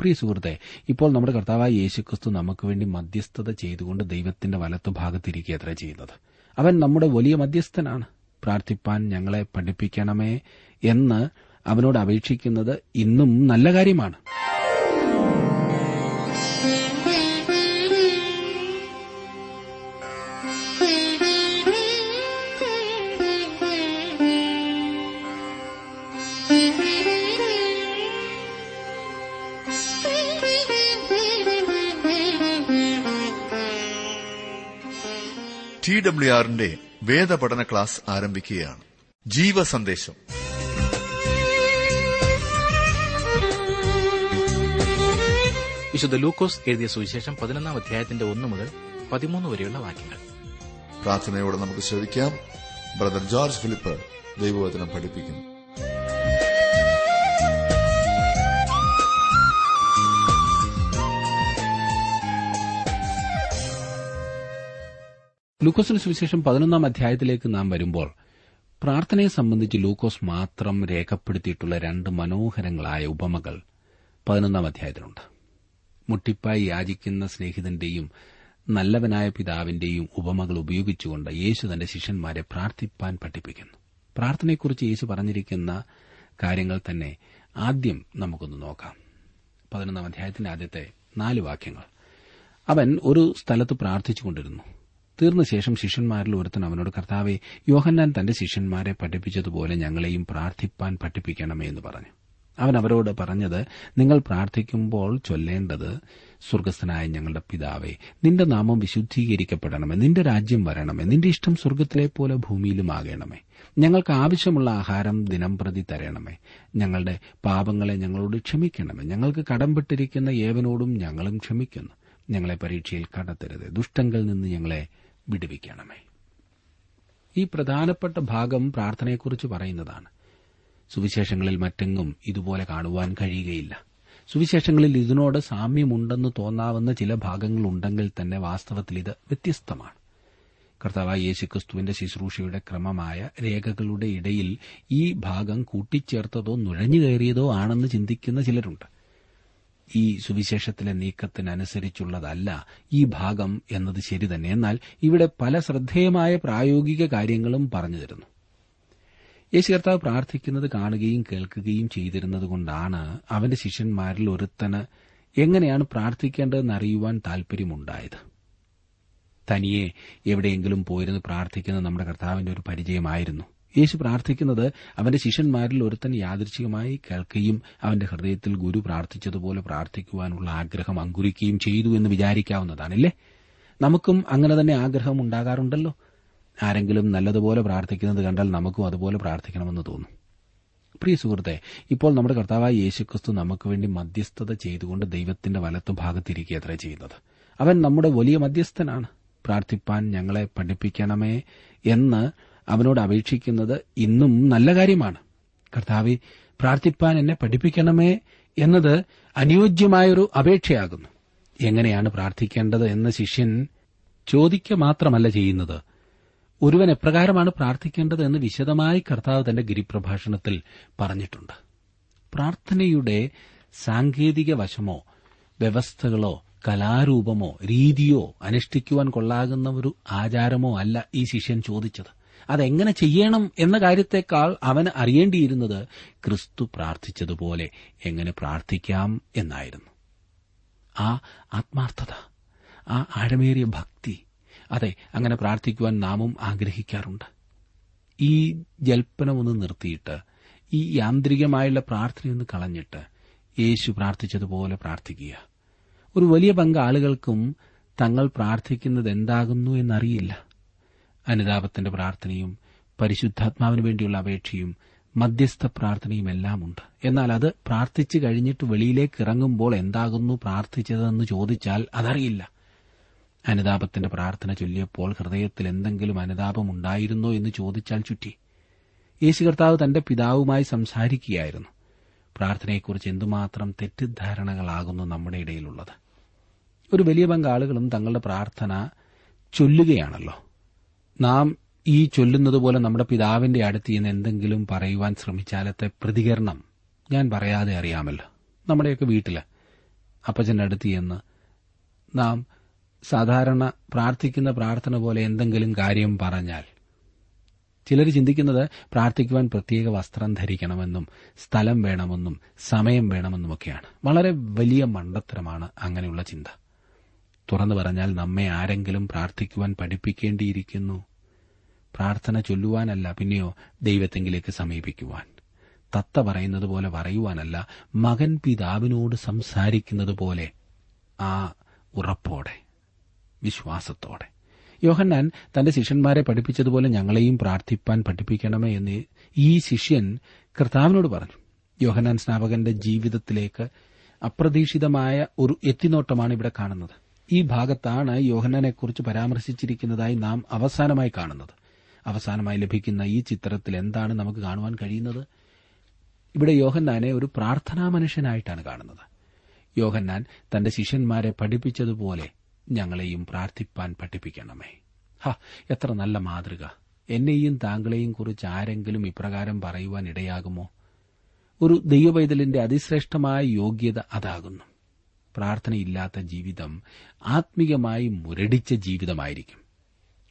പ്രിയ സുഹൃത്തെ, ഇപ്പോൾ നമ്മുടെ കർത്താവായ യേശുക്രിസ്തു നമുക്ക് വേണ്ടി മധ്യസ്ഥത ചെയ്തുകൊണ്ട് ദൈവത്തിന്റെ വലത്തുഭാഗത്തിരിക്കുക എത്ര ചെയ്യുന്നത്. അവൻ നമ്മുടെ വലിയ മധ്യസ്ഥനാണ്. പ്രാർത്ഥിപ്പാൻ ഞങ്ങളെ പഠിപ്പിക്കണമേ എന്ന് അവനോട് അപേക്ഷിക്കുന്നത് ഇന്നും നല്ല കാര്യമാണ്. ടി ഡബ്ല്യു ആറിന്റെ വേദപഠന ക്ലാസ് ആരംഭിക്കുകയാണ്. ജീവസന്ദേശം. വിശുദ്ധ ലൂക്കോസ് എഴുതിയ സുവിശേഷം 11-ാം അധ്യായത്തിന്റെ 1 മുതൽ 13 വരെയുള്ള വാക്യങ്ങൾ പ്രാർത്ഥനയോടെ നമുക്ക് ശ്രവിക്കാം. ബ്രദർ ജോർജ് ഫിലിപ്പ് ദൈവവചനം പഠിപ്പിക്കുന്നു. ലൂക്കോസിന് സുവിശേഷം 11-ാം അധ്യായത്തിലേക്ക് നാം വരുമ്പോൾ പ്രാർത്ഥനയെ സംബന്ധിച്ച് ലൂക്കോസ് മാത്രം രേഖപ്പെടുത്തിയിട്ടുള്ള 2 മനോഹരങ്ങളായ ഉപമകൾ 11-ാം അധ്യായത്തിലുണ്ട്. മുട്ടിപ്പായി യാചിക്കുന്ന സ്നേഹിതന്റെയും നല്ലവനായ പിതാവിന്റെയും ഉപമകൾ ഉപയോഗിച്ചുകൊണ്ട് യേശു തന്റെ ശിഷ്യന്മാരെ പ്രാർത്ഥിപ്പാൻ പഠിപ്പിക്കുന്നു. പ്രാർത്ഥനയെക്കുറിച്ച് യേശു പറഞ്ഞിരിക്കുന്ന കാര്യങ്ങൾ തന്നെ ആദ്യം നമുക്കൊന്ന് നോക്കാം. 11-ാം അധ്യായത്തിന്റെ ആദ്യത്തെ 4 വാക്യങ്ങൾ. അവൻ ഒരു സ്ഥലത്ത് പ്രാർത്ഥിച്ചുകൊണ്ടിരുന്നു. തീർന്ന ശേഷം ശിഷ്യന്മാരിൽ ഒരുത്തൻ അവനോട്, കർത്താവേ, യോഹന്നാൻ തന്റെ ശിഷ്യന്മാരെ പഠിപ്പിച്ചതുപോലെ ഞങ്ങളെയും പ്രാർത്ഥിപ്പാൻ പഠിപ്പിക്കണമേ എന്ന് പറഞ്ഞു. അവൻ അവരോട് പറഞ്ഞത്, നിങ്ങൾ പ്രാർത്ഥിക്കുമ്പോൾ ചൊല്ലേണ്ടത്, സ്വർഗ്ഗസ്ഥനായ ഞങ്ങളുടെ പിതാവേ, നിന്റെ നാമം വിശുദ്ധീകരിക്കപ്പെടണമേ, നിന്റെ രാജ്യം വരണമേ, നിന്റെ ഇഷ്ടം സ്വർഗ്ഗത്തിലെ പോലെ ഭൂമിയിലും ആകണമേ, ഞങ്ങൾക്ക് ആവശ്യമുള്ള ആഹാരം ദിനം പ്രതി തരണമേ, ഞങ്ങളുടെ പാപങ്ങളെ ഞങ്ങളോട് ക്ഷമിക്കണമേ, ഞങ്ങൾക്ക് കടംപെട്ടിരിക്കുന്ന ഏവനോടും ഞങ്ങളും ക്ഷമിക്കുന്നു, ഞങ്ങളെ പരീക്ഷയിൽ കടത്തരുത്, ദുഷ്ടങ്ങളിൽ നിന്ന് ഞങ്ങളെ വിടുവിക്കണമേ. ഈ പ്രധാനപ്പെട്ട ഭാഗം പ്രാർത്ഥനയെക്കുറിച്ച് പറയുന്നതാണ്. സുവിശേഷങ്ങളിൽ മറ്റെങ്ങും ഇതുപോലെ കാണുവാൻ കഴിയുകയില്ല. സുവിശേഷങ്ങളിൽ ഇതിനോട് സാമ്യമുണ്ടെന്ന് തോന്നാവുന്ന ചില ഭാഗങ്ങളുണ്ടെങ്കിൽ തന്നെ വാസ്തവത്തിൽ ഇത് വ്യത്യസ്തമാണ്. കർത്താവായ യേശുക്രിസ്തുവിന്റെ ശുശ്രൂഷയുടെ ക്രമമായ രേഖകളുടെ ഇടയിൽ ഈ ഭാഗം കൂട്ടിച്ചേർത്തതോ നുഴഞ്ഞുകയറിയതോ ആണെന്ന് ചിന്തിക്കുന്ന ചിലരുണ്ട്. ഈ സുവിശേഷത്തിലെ നീക്കത്തിനനുസരിച്ചുള്ളതല്ല ഈ ഭാഗം എന്നത് ശരി തന്നെ. എന്നാൽ ഇവിടെ പല ശ്രദ്ധേയമായ പ്രായോഗിക കാര്യങ്ങളും പറഞ്ഞു തരുന്നു. യേശു കർത്താവ് പ്രാർത്ഥിക്കുന്നത് കാണുകയും കേൾക്കുകയും ചെയ്തിരുന്നതുകൊണ്ടാണ് അവന്റെ ശിഷ്യന്മാരിൽ ഒരുത്തന് എങ്ങനെയാണ് പ്രാർത്ഥിക്കേണ്ടതെന്ന് അറിയുവാൻ താൽപര്യമുണ്ടായത്. തനിയെ എവിടെയെങ്കിലും പോയിരുന്ന് പ്രാർത്ഥിക്കുന്ന നമ്മുടെ കർത്താവിന്റെ ഒരു പരിചയമായിരുന്നു. യേശു പ്രാർത്ഥിക്കുന്നത് അവന്റെ ശിഷ്യന്മാരിൽ ഒരുത്തൻ യാദൃച്ഛികമായി കേൾക്കുകയും അവന്റെ ഹൃദയത്തിൽ ഗുരു പ്രാർത്ഥിച്ചതുപോലെ പ്രാർത്ഥിക്കുവാനുള്ള ആഗ്രഹം അങ്കുരിക്കുകയും ചെയ്തു എന്ന് വിചാരിക്കാവുന്നതാണല്ലേ. നമുക്കും അങ്ങനെ തന്നെ ആഗ്രഹം ഉണ്ടാകാറുണ്ടല്ലോ. ആരെങ്കിലും നല്ലതുപോലെ പ്രാർത്ഥിക്കുന്നത് കണ്ടാൽ നമുക്കും അതുപോലെ പ്രാർത്ഥിക്കണമെന്ന് തോന്നും. പ്രിയ സുഹൃത്തെ, ഇപ്പോൾ നമ്മുടെ കർത്താവായ യേശുക്രിസ്തു നമുക്ക് വേണ്ടി മധ്യസ്ഥത ചെയ്തുകൊണ്ട് ദൈവത്തിന്റെ വലത്തുഭാഗത്തിരിക്കുക എത്ര ചെയ്യുന്നത്. അവൻ നമ്മുടെ വലിയ മധ്യസ്ഥനാണ്. പ്രാർത്ഥിപ്പാൻ ഞങ്ങളെ പഠിപ്പിക്കണമേ എന്ന് അവനോട് അപേക്ഷിക്കുന്നത് ഇന്നും നല്ല കാര്യമാണ്. കർത്താവേ, പ്രാർത്ഥിപ്പാൻ എന്നെ പഠിപ്പിക്കണമേ എന്നത് അനുയോജ്യമായൊരു അപേക്ഷയാകുന്നു. എങ്ങനെയാണ് പ്രാർത്ഥിക്കേണ്ടത് എന്ന് ശിഷ്യൻ ചോദിക്കുക മാത്രമല്ല ചെയ്യുന്നത്, ഒരുവൻ എപ്രകാരമാണ് പ്രാർത്ഥിക്കേണ്ടത് എന്ന് വിശദമായി കർത്താവ് തന്റെ ഗിരിപ്രഭാഷണത്തിൽ പറഞ്ഞിട്ടുണ്ട്. പ്രാർത്ഥനയുടെ സാങ്കേതിക വശമോ വ്യവസ്ഥകളോ കലാരൂപമോ രീതിയോ അനുഷ്ഠിക്കുവാൻ കൊള്ളാകുന്ന ഒരു ആചാരമോ അല്ല ഈ ശിഷ്യൻ ചോദിച്ചത്. അതെങ്ങനെ ചെയ്യണം എന്ന കാര്യത്തെക്കാൾ അവന് അറിയേണ്ടിയിരുന്നത് ക്രിസ്തു പ്രാർത്ഥിച്ചതുപോലെ എങ്ങനെ പ്രാർത്ഥിക്കാം എന്നായിരുന്നു. ആ ആത്മാർത്ഥത, ആ ആഴമേറിയ ഭക്തി, അതെ, അങ്ങനെ പ്രാർത്ഥിക്കുവാൻ നാമും ആഗ്രഹിക്കാറുണ്ട്. ഈ ജൽപ്പനമൊന്ന് നിർത്തിയിട്ട്, ഈ യാന്ത്രികമായുള്ള പ്രാർത്ഥനയൊന്ന് കളഞ്ഞിട്ട് യേശു പ്രാർത്ഥിച്ചതുപോലെ പ്രാർത്ഥിക്കുക. ഒരു വലിയ പങ്ക് ആളുകൾക്കും തങ്ങൾ പ്രാർത്ഥിക്കുന്നത് എന്താകുന്നു എന്നറിയില്ല. അനുതാപത്തിന്റെ പ്രാർത്ഥനയും പരിശുദ്ധാത്മാവിന് വേണ്ടിയുള്ള അപേക്ഷയും മധ്യസ്ഥ പ്രാർത്ഥനയും എല്ലാമുണ്ട്. എന്നാൽ അത് പ്രാർത്ഥിച്ചു കഴിഞ്ഞിട്ട് വെളിയിലേക്ക് ഇറങ്ങുമ്പോൾ എന്താകുന്നു പ്രാർത്ഥിച്ചതെന്ന് ചോദിച്ചാൽ അതറിയില്ല. അനുതാപത്തിന്റെ പ്രാർത്ഥന ചൊല്ലിയപ്പോൾ ഹൃദയത്തിൽ എന്തെങ്കിലും അനുതാപമുണ്ടായിരുന്നോ എന്ന് ചോദിച്ചാൽ ചുറ്റി. യേശു കർത്താവ് തന്റെ പിതാവുമായി സംസാരിക്കുകയായിരുന്നു. പ്രാർത്ഥനയെക്കുറിച്ച് എന്തുമാത്രം തെറ്റിദ്ധാരണകളാകുന്നു നമ്മുടെ ഇടയിലുള്ളത്. ഒരു വലിയ പങ്ക് ആളുകളും തങ്ങളുടെ പ്രാർത്ഥന ചൊല്ലുകയാണല്ലോ. നാം ഈ ചൊല്ലുന്നതുപോലെ നമ്മുടെ പിതാവിന്റെ അടുത്ത് ഇന്ന് എന്തെങ്കിലും പറയുവാൻ ശ്രമിച്ചാലത്തെ പ്രതികരണം ഞാൻ പറയാതെ അറിയാമല്ലോ. നമ്മുടെയൊക്കെ വീട്ടിൽ അപ്പച്ചൻ്റെ അടുത്ത് എന്ന് നാം സാധാരണ പ്രാർത്ഥിക്കുന്ന പ്രാർത്ഥന പോലെ എന്തെങ്കിലും കാര്യം പറഞ്ഞാൽ ചിലർ ചിന്തിക്കുന്നത് പ്രാർത്ഥിക്കുവാൻ പ്രത്യേക വസ്ത്രം ധരിക്കണമെന്നും സ്ഥലം വേണമെന്നും സമയം വേണമെന്നുമൊക്കെയാണ്. വളരെ വലിയ മണ്ടത്തരമാണ് അങ്ങനെയുള്ള ചിന്ത. തുറന്നു പറഞ്ഞാൽ നമ്മെ ആരെങ്കിലും പ്രാർത്ഥിക്കുവാൻ പഠിപ്പിക്കേണ്ടിയിരിക്കുന്നു. പ്രാർത്ഥന ചൊല്ലുവാനല്ല, പിന്നെയോ ദൈവത്തെങ്കിലേക്ക് സമീപിക്കുവാൻ, തത്ത പറയുന്നത് പോലെ പറയുവാനല്ല, മകൻ പിതാവിനോട് സംസാരിക്കുന്നത് പോലെ ആ ഉറപ്പോടെ വിശ്വാസത്തോടെ. യോഹന്നാൻ തന്റെ ശിഷ്യന്മാരെ പഠിപ്പിച്ചതുപോലെ ഞങ്ങളെയും പ്രാർത്ഥിപ്പാൻ പഠിപ്പിക്കണമേ എന്ന് ഈ ശിഷ്യൻ കർത്താവിനോട് പറഞ്ഞു. യോഹന്നാൻ സ്നാപകന്റെ ജീവിതത്തിലേക്ക് അപ്രതീക്ഷിതമായ ഒരു എത്തിനോട്ടമാണ് ഇവിടെ കാണുന്നത്. ഈ ഭാഗത്താണ് യോഹന്നാനെക്കുറിച്ച് പരാമർശിച്ചിരിക്കുന്നതായി നാം അവസാനമായി കാണുന്നത്. അവസാനമായി ലഭിക്കുന്ന ഈ ചിത്രത്തിൽ എന്താണ് നമുക്ക് കാണുവാൻ കഴിയുന്നത്? ഇവിടെ യോഹന്നാനെ ഒരു പ്രാർത്ഥനാ മനുഷ്യനായിട്ടാണ് കാണുന്നത്. യോഹന്നാൻ തന്റെ ശിഷ്യന്മാരെ പഠിപ്പിച്ചതുപോലെ ഞങ്ങളെയും പ്രാർത്ഥിപ്പാൻ പഠിപ്പിക്കണമേ. എത്ര നല്ല മാതൃക! എന്നെയും താങ്കളെയും കുറിച്ച് ആരെങ്കിലും ഇപ്രകാരം പറയുവാൻ ഇടയാകുമോ? ഒരു ദൈവവൈതലിന്റെ അതിശ്രേഷ്ഠമായ യോഗ്യത അതാകുന്നു. പ്രാർത്ഥനയില്ലാത്ത ജീവിതം ആത്മീകമായി മുരടിച്ച ജീവിതമായിരിക്കും.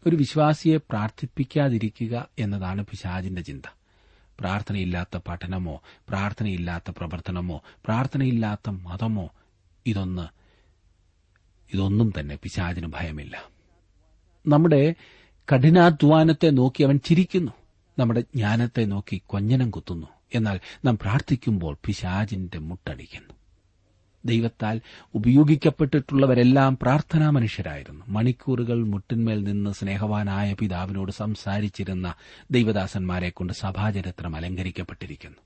ഒരു വിശ്വാസിയെ പ്രാർത്ഥിപ്പിക്കാതിരിക്കുക എന്നതാണ് പിശാചിന്റെ ചിന്ത. പ്രാർത്ഥനയില്ലാത്ത പഠനമോ പ്രാർത്ഥനയില്ലാത്ത പ്രവർത്തനമോ പ്രാർത്ഥനയില്ലാത്ത മതമോ ഇതൊന്നും തന്നെ പിശാചിന് ഭയമില്ല. നമ്മുടെ കഠിനാധ്വാനത്തെ നോക്കി അവൻ ചിരിക്കുന്നു, നമ്മുടെ ജ്ഞാനത്തെ നോക്കി കൊഞ്ഞനം കുത്തുന്നു. എന്നാൽ നാം പ്രാർത്ഥിക്കുമ്പോൾ പിശാചിന്റെ മുട്ടടിക്കുന്നു. ദൈവത്താൽ ഉപയോഗിക്കപ്പെട്ടിട്ടുള്ളവരെല്ലാം പ്രാർത്ഥനാ മനുഷ്യരായിരുന്നു. മണിക്കൂറുകൾ മുട്ടിന്മേൽ നിന്ന് സ്നേഹവാനായ പിതാവിനോട് സംസാരിച്ചിരുന്ന ദൈവദാസന്മാരെക്കൊണ്ട് സഭാചരിത്രം അലങ്കരിക്കപ്പെട്ടിരിക്കുന്നു.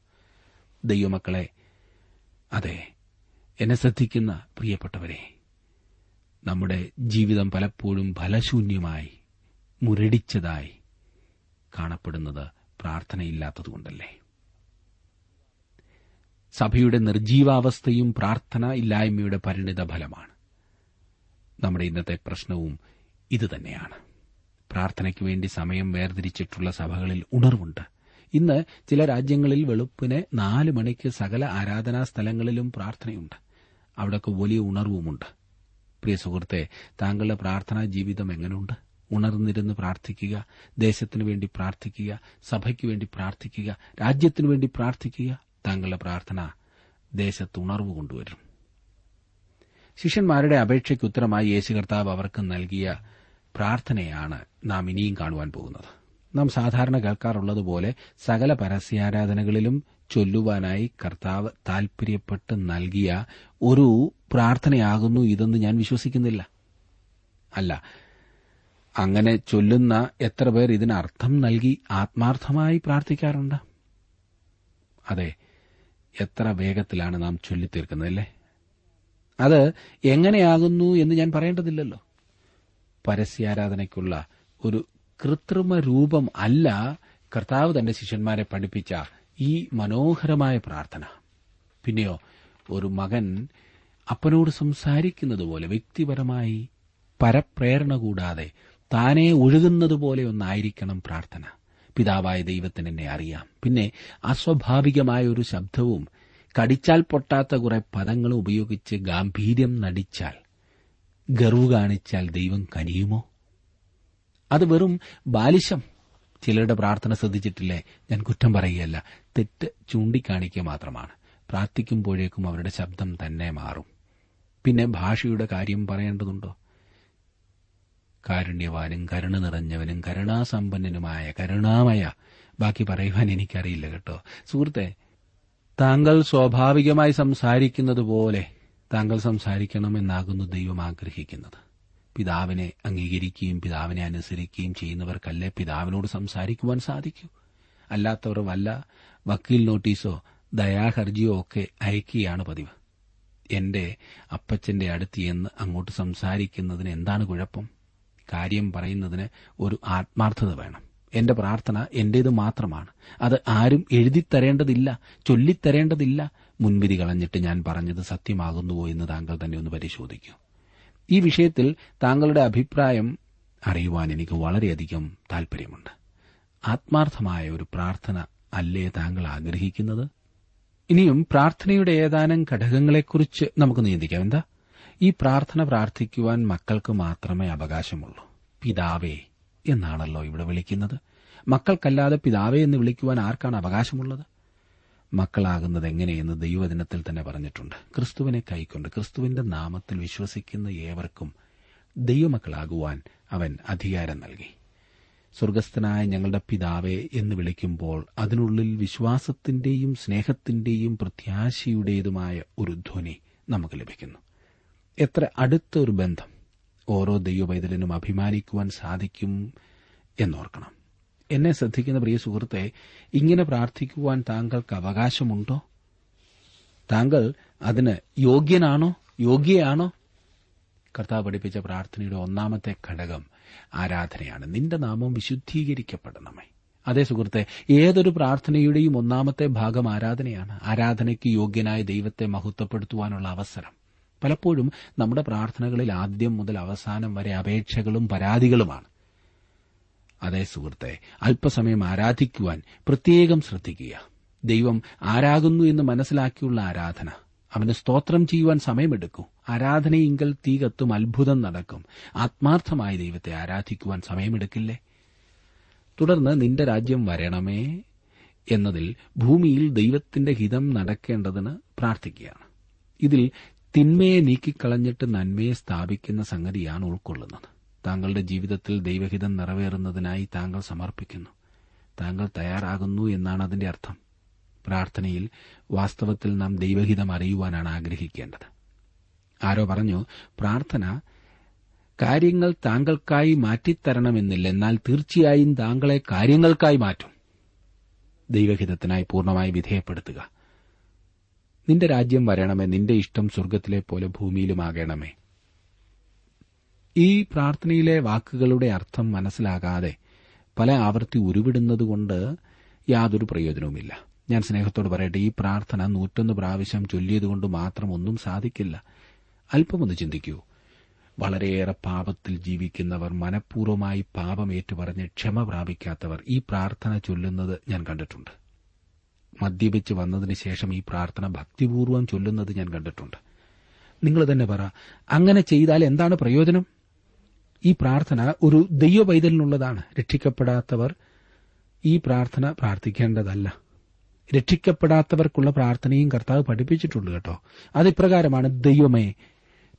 ദൈവമക്കളെ, അതെ, എന്നെ ശ്രദ്ധിക്കുന്ന പ്രിയപ്പെട്ടവരെ, നമ്മുടെ ജീവിതം പലപ്പോഴും ഫലശൂന്യമായി മുരടിച്ചതായി കാണപ്പെടുന്നത് പ്രാർത്ഥനയില്ലാത്തതുകൊണ്ടല്ലേ? സഭയുടെ നിർജീവാവസ്ഥയും പ്രാർത്ഥന ഇല്ലായ്മയുടെ പരിണിത ഫലമാണ്. നമ്മുടെ ഇന്നത്തെ പ്രശ്നവും ഇതുതന്നെയാണ്. പ്രാർത്ഥനയ്ക്ക് വേണ്ടി സമയം വേർതിരിച്ചിട്ടുള്ള സഭകളിൽ ഉണർവുണ്ട്. ഇന്ന് ചില രാജ്യങ്ങളിൽ വെളുപ്പിനെ 4 മണിക്ക് സകല ആരാധനാ സ്ഥലങ്ങളിലും പ്രാർത്ഥനയുണ്ട്. അവിടെയൊക്കെ വലിയ ഉണർവുമുണ്ട്. പ്രിയ സുഹൃത്തെ, താങ്കളുടെ പ്രാർത്ഥനാ ജീവിതം എങ്ങനെയുണ്ട്? ഉണർന്നിരുന്ന് പ്രാർത്ഥിക്കുക, ദേശത്തിനു വേണ്ടി പ്രാർത്ഥിക്കുക, സഭയ്ക്ക് വേണ്ടി പ്രാർത്ഥിക്കുക, രാജ്യത്തിനു വേണ്ടി പ്രാർത്ഥിക്കുക. താങ്കളുടെ പ്രാർത്ഥന ദേശത്ത് ഉണർവ് കൊണ്ടുവരും. ശിഷ്യന്മാരുടെ അപേക്ഷയ്ക്ക് ഉത്തരമായി യേശു കർത്താവ് അവർക്ക് നൽകിയ പ്രാർത്ഥനയാണ് നാം ഇനിയും കാണുവാൻ പോകുന്നത്. നാം സാധാരണ കേൾക്കാറുള്ളതുപോലെ സകല പരസ്യാരാധനകളിലും ചൊല്ലുവാനായി കർത്താവ് താൽപര്യപ്പെട്ട് നൽകിയ ഒരു പ്രാർത്ഥനയാകുന്നു ഇതെന്ന് ഞാൻ വിശ്വസിക്കുന്നില്ല. അല്ല, അങ്ങനെ ചൊല്ലുന്ന എത്ര പേർ ഇതിനർത്ഥം നൽകി ആത്മാർത്ഥമായി പ്രാർത്ഥിക്കാറുണ്ട്? അതെ, എത്ര വേഗത്തിലാണ് നാം ചൊല്ലിത്തീർക്കുന്നതല്ലേ? അത് എങ്ങനെയാകുന്നു എന്ന് ഞാൻ പറയേണ്ടതില്ലല്ലോ. പരസ്യാരാധനയ്ക്കുള്ള ഒരു കൃത്രിമ രൂപം അല്ല കർത്താവ് തന്റെ ശിഷ്യന്മാരെ പഠിപ്പിച്ച ഈ മനോഹരമായ പ്രാർത്ഥന. പിന്നെയോ ഒരു മകൻ അപ്പനോട് സംസാരിക്കുന്നതുപോലെ വ്യക്തിപരമായി പരപ്രേരണ കൂടാതെ താനെ ഒഴുകുന്നതുപോലെ ഒന്നായിരിക്കണം പ്രാർത്ഥന. പിതാവായ ദൈവത്തിന് എന്നെ അറിയാം. പിന്നെ അസ്വാഭാവികമായ ഒരു ശബ്ദവും കടിച്ചാൽ പൊട്ടാത്ത കുറെ പദങ്ങളും ഉപയോഗിച്ച് ഗാംഭീര്യം നടിച്ചാൽ, ഗർവ് കാണിച്ചാൽ ദൈവം കനിയുമോ? അത് വെറും ബാലിശം. ചിലരുടെ പ്രാർത്ഥന ശ്രദ്ധിച്ചിട്ടില്ലേ? ഞാൻ കുറ്റം പറയുകയല്ല, തെറ്റ് ചൂണ്ടിക്കാണിക്കുക മാത്രമാണ്. പ്രാർത്ഥിക്കുമ്പോഴേക്കും അവരുടെ ശബ്ദം തന്നെ മാറും. പിന്നെ ഭാഷയുടെ കാര്യം പറയേണ്ടതുണ്ടോ? കാരുണ്യവാനും കരുണ നിറഞ്ഞവനും കരുണാസമ്പന്നനുമായ കരുണാമയ, ബാക്കി പറയുവാൻ എനിക്കറിയില്ല കേട്ടോ. സുഹൃത്തെ, താങ്കൾ സ്വാഭാവികമായി സംസാരിക്കുന്നതുപോലെ താങ്കൾ സംസാരിക്കണമെന്നാകുന്നു ദൈവം ആഗ്രഹിക്കുന്നത്. പിതാവിനെ അംഗീകരിക്കുകയും പിതാവിനെ അനുസരിക്കുകയും ചെയ്യുന്നവർക്കല്ലേ പിതാവിനോട് സംസാരിക്കുവാൻ സാധിക്കൂ. അല്ലാത്തവർ വല്ല വക്കീൽ നോട്ടീസോ ദയാഹർജിയോ ഒക്കെ അയക്കുകയാണ് പതിവ്. എന്റെ അപ്പച്ചന്റെ അടുത്ത് എന്ന് അങ്ങോട്ട് സംസാരിക്കുന്നതിന് എന്താണ് കുഴപ്പം? കാര്യം പറയുന്നതിന് ഒരു ആത്മാർത്ഥത വേണം. എന്റെ പ്രാർത്ഥന എന്റേത് മാത്രമാണ്. അത് ആരും എഴുതിത്തരേണ്ടതില്ല, ചൊല്ലിത്തരേണ്ടതില്ല. മുൻവിധി കളഞ്ഞിട്ട് ഞാൻ പറഞ്ഞത് സത്യമാകുന്നുവോ എന്ന് താങ്കൾ തന്നെ ഒന്ന് പരിശോധിക്കൂ. ഈ വിഷയത്തിൽ താങ്കളുടെ അഭിപ്രായം അറിയുവാൻ എനിക്ക് വളരെയധികം താൽപര്യമുണ്ട്. ആത്മാർത്ഥമായ ഒരു പ്രാർത്ഥന അല്ലേ താങ്കൾ ആഗ്രഹിക്കുന്നത്? ഇനിയും പ്രാർത്ഥനയുടെ ഏതാനും ഘടകങ്ങളെക്കുറിച്ച് നമുക്ക് ചിന്തിക്കാം. എന്താ ഈ പ്രാർത്ഥന? പ്രാർത്ഥിക്കുവാൻ മക്കൾക്ക് മാത്രമേ അവകാശമുള്ളൂ. പിതാവേ എന്നാണല്ലോ ഇവിടെ വിളിക്കുന്നത്. മക്കൾക്കല്ലാതെ പിതാവേ എന്ന് വിളിക്കുവാൻ ആർക്കാണ് അവകാശമുള്ളത്? മക്കളാകുന്നത് എങ്ങനെയെന്ന് ദൈവവചനത്തിൽ തന്നെ പറഞ്ഞിട്ടുണ്ട്. ക്രിസ്തുവിനെ കൈക്കൊണ്ട് ക്രിസ്തുവിന്റെ നാമത്തിൽ വിശ്വസിക്കുന്ന ഏവർക്കും ദൈവമക്കളാകുവാൻ അവൻ അധികാരം നൽകി. സ്വർഗസ്ഥനായ ഞങ്ങളുടെ പിതാവേ എന്ന് വിളിക്കുമ്പോൾ അതിനുള്ളിൽ വിശ്വാസത്തിന്റെയും സ്നേഹത്തിന്റെയും പ്രത്യാശയുടേതുമായ ഒരു ധ്വനി നമുക്ക് ലഭിക്കുന്നു. എത്ര അടുത്ത ഒരു ബന്ധം ഓരോ ദൈവവൈതലിനും അഭിമാനിക്കുവാൻ സാധിക്കും എന്നോർക്കണം. എന്നെ ശ്രദ്ധിക്കുന്ന പ്രിയ സുഹൃത്തെ, ഇങ്ങനെ പ്രാർത്ഥിക്കുവാൻ താങ്കൾക്ക് അവകാശമുണ്ടോ? താങ്കൾ അതിന് യോഗ്യനാണോ, യോഗ്യയാണോ? കർത്താവ് പഠിപ്പിച്ച പ്രാർത്ഥനയുടെ ഒന്നാമത്തെ ഘടകം ആരാധനയാണ്. നിന്റെ നാമം വിശുദ്ധീകരിക്കപ്പെടണമേ. അതേ സുഹൃത്തെ, ഏതൊരു പ്രാർത്ഥനയുടെയും ഒന്നാമത്തെ ഭാഗം ആരാധനയാണ്. ആരാധനയ്ക്ക് യോഗ്യനായ ദൈവത്തെ മഹത്വപ്പെടുത്തുവാനുള്ള അവസരം. പലപ്പോഴും നമ്മുടെ പ്രാർത്ഥനകളിൽ ആദ്യം മുതൽ അവസാനം വരെ അപേക്ഷകളും പരാതികളുമാണ്. അതേ സുഹൃത്തെ, അല്പസമയം ആരാധിക്കുവാൻ പ്രത്യേകം ശ്രദ്ധിക്കുക. ദൈവം ആരാകുന്നു എന്ന് മനസ്സിലാക്കിയുള്ള ആരാധന. അവന് സ്തോത്രം ചെയ്യുവാൻ സമയമെടുക്കും. ആരാധനയിങ്കൽ തീ കത്തും, അത്ഭുതം നടക്കും. ആത്മാർത്ഥമായ ദൈവത്തെ ആരാധിക്കുവാൻ സമയമെടുക്കില്ലേ? തുടർന്ന് നിന്റെ രാജ്യം വരണമേ എന്നതിൽ ഭൂമിയിൽ ദൈവത്തിന്റെ ഹിതം നടക്കേണ്ടതിന് പ്രാർത്ഥിക്കുകയാണ്. ഇതിൽ തിന്മയെ നീക്കിക്കളഞ്ഞിട്ട് നന്മയെ സ്ഥാപിക്കുന്ന സംഗതിയാണ് ഉൾക്കൊള്ളുന്നത്. താങ്കളുടെ ജീവിതത്തിൽ ദൈവഹിതം നിറവേറുന്നതിനായി താങ്കൾ സമർപ്പിക്കുന്നു, താങ്കൾ തയ്യാറാകുന്നു എന്നാണ് അതിന്റെ അർത്ഥം. പ്രാർത്ഥനയിൽ വാസ്തവത്തിൽ നാം ദൈവഹിതം അറിയുവാനാണ് ആഗ്രഹിക്കേണ്ടത്. ആരോ പറഞ്ഞു, പ്രാർത്ഥന കാര്യങ്ങൾ താങ്കൾക്കായി മാറ്റിത്തരണമെന്നില്ല, എന്നാൽ തീർച്ചയായും താങ്കളെ കാര്യങ്ങൾക്കായി മാറ്റും. ദൈവഹിതത്തിനായി പൂർണ്ണമായി വിധേയപ്പെടുത്തുക. നിന്റെ രാജ്യം വരണമേ, നിന്റെ ഇഷ്ടം സ്വർഗ്ഗത്തിലെ പോലെ ഭൂമിയിലുമാകണമേ. ഈ പ്രാർത്ഥനയിലെ വാക്കുകളുടെ അർത്ഥം മനസ്സിലാകാതെ പല ആവർത്തി ഉരുവിടുന്നതുകൊണ്ട് യാതൊരു പ്രയോജനവുമില്ല. ഞാൻ സ്നേഹത്തോട് പറയട്ടെ, ഈ പ്രാർത്ഥന 101 പ്രാവശ്യം ചൊല്ലിയതുകൊണ്ട് മാത്രം ഒന്നും സാധിക്കില്ല. അല്പമൊന്ന് ചിന്തിക്കൂ. വളരെയേറെ പാപത്തിൽ ജീവിക്കുന്നവർ, മനഃപൂർവ്വമായി പാപം ഏറ്റുപറഞ്ഞ് ക്ഷമ പ്രാപിക്കാത്തവർ ഈ പ്രാർത്ഥന ചൊല്ലുന്നത് ഞാൻ കണ്ടിട്ടുണ്ട്. മദ്യപിച്ച് വന്നതിന് ശേഷം ഈ പ്രാർത്ഥന ഭക്തിപൂർവ്വം ചൊല്ലുന്നത് ഞാൻ കണ്ടിട്ടുണ്ട്. നിങ്ങൾ തന്നെ പറ, അങ്ങനെ ചെയ്താൽ എന്താണ് പ്രയോജനം? ഈ പ്രാർത്ഥന ഒരു ദൈവ പൈതലിനുള്ളതാണ്. രക്ഷിക്കപ്പെടാത്തവർ ഈ പ്രാർത്ഥന പ്രാർത്ഥിക്കേണ്ടതല്ല. രക്ഷിക്കപ്പെടാത്തവർക്കുള്ള പ്രാർത്ഥനയും കർത്താവ് പഠിപ്പിച്ചിട്ടുള്ളൂ കേട്ടോ. അതിപ്രകാരമാണ്: ദൈവമേ,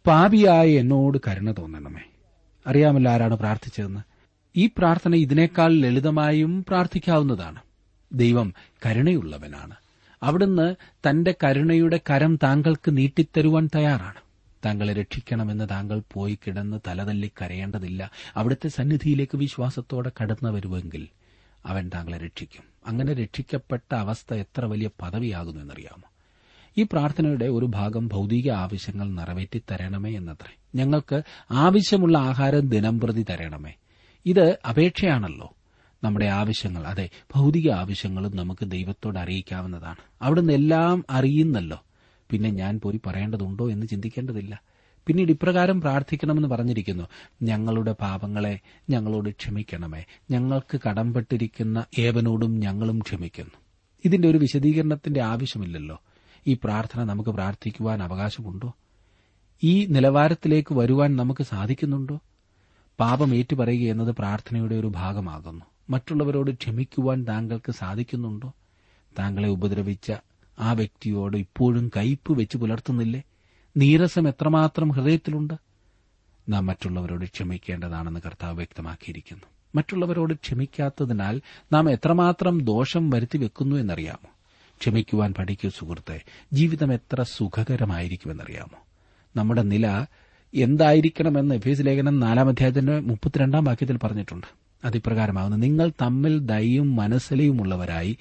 പാപിയായ എന്നോട് കരുണ തോന്നണമേ. അറിയാമല്ലോ ആരാണ് പ്രാർത്ഥിച്ചതെന്ന്. ഈ പ്രാർത്ഥന ഇതിനേക്കാൾ ലളിതമായും പ്രാർത്ഥിക്കാവുന്നതാണ്. ദൈവം കരുണയുള്ളവനാണ്. അവിടുന്ന് തന്റെ കരുണയുടെ കരം താങ്കൾക്ക് നീട്ടിത്തരുവാൻ തയ്യാറാണ്. താങ്കളെ രക്ഷിക്കണമെന്ന് താങ്കൾ പോയി കിടന്ന് തലതല്ലി കരയേണ്ടതില്ല. അവിടുത്തെ സന്നിധിയിലേക്ക് വിശ്വാസത്തോടെ കടന്നു വരുമെങ്കിൽ അവൻ താങ്കളെ രക്ഷിക്കും. അങ്ങനെ രക്ഷിക്കപ്പെട്ട അവസ്ഥ എത്ര വലിയ പദവിയാകുന്നു എന്നറിയാമോ? ഈ പ്രാർത്ഥനയുടെ ഒരു ഭാഗം ഭൌതിക ആവശ്യങ്ങൾ നിറവേറ്റി തരണമേ എന്നത്രേ. ഞങ്ങൾക്ക് ആവശ്യമുള്ള ആഹാരം ദിനം പ്രതി തരണമേ. ഇത് അപേക്ഷയാണല്ലോ. നമ്മുടെ ആവശ്യങ്ങൾ, അതെ, ഭൌതിക ആവശ്യങ്ങളും നമുക്ക് ദൈവത്തോട് അറിയിക്കാവുന്നതാണ്. അവിടുന്ന് എല്ലാം അറിയുന്നല്ലോ. പിന്നെ ഞാൻ പോയി പറയേണ്ടതുണ്ടോ എന്ന് ചിന്തിക്കേണ്ടതില്ല. പിന്നീട് ഇപ്രകാരം പ്രാർത്ഥിക്കണമെന്ന് പറഞ്ഞിരിക്കുന്നു: ഞങ്ങളുടെ പാപങ്ങളെ ഞങ്ങളോട് ക്ഷമിക്കണമേ, ഞങ്ങൾക്ക് കടംപെട്ടിരിക്കുന്ന ഏവനോടും ഞങ്ങളും ക്ഷമിക്കുന്നു. ഇതിന്റെ ഒരു വിശദീകരണത്തിന്റെ ആവശ്യമില്ലല്ലോ. ഈ പ്രാർത്ഥന നമുക്ക് പ്രാർത്ഥിക്കുവാൻ അവകാശമുണ്ടോ? ഈ നിലവാരത്തിലേക്ക് വരുവാൻ നമുക്ക് സാധിക്കുന്നുണ്ടോ? പാപം ഏറ്റുപറയുക എന്നത് പ്രാർത്ഥനയുടെ ഒരു ഭാഗമാകുന്നു. മറ്റുള്ളവരോട് ക്ഷമിക്കുവാൻ താങ്കൾക്ക് സാധിക്കുന്നുണ്ടോ? താങ്കളെ ഉപദ്രവിച്ച ആ വ്യക്തിയോട് ഇപ്പോഴും കയ്പ് വെച്ച് പുലർത്തുന്നില്ലേ? നീരസം എത്രമാത്രം ഹൃദയത്തിലുണ്ട്! നാം മറ്റുള്ളവരോട് ക്ഷമിക്കേണ്ടതാണെന്ന് കർത്താവ് വ്യക്തമാക്കിയിരിക്കുന്നു. മറ്റുള്ളവരോട് ക്ഷമിക്കാത്തതിനാൽ നാം എത്രമാത്രം ദോഷം വരുത്തി വെക്കുന്നു എന്നറിയാമോ? ക്ഷമിക്കുവാൻ പഠിക്കൂ സുഹൃത്തെ. ജീവിതം എത്ര സുഖകരമായിരിക്കുമെന്നറിയാമോ? നമ്മുടെ നില എന്തായിരിക്കണമെന്ന് എഫേസ്യ ലേഖനം 4:32 പറഞ്ഞിട്ടുണ്ട്. അതിപ്രകാരമാകുന്നു: നിങ്ങൾ തമ്മിൽ ദയയും മനസ്സിലയുമുള്ളവരായി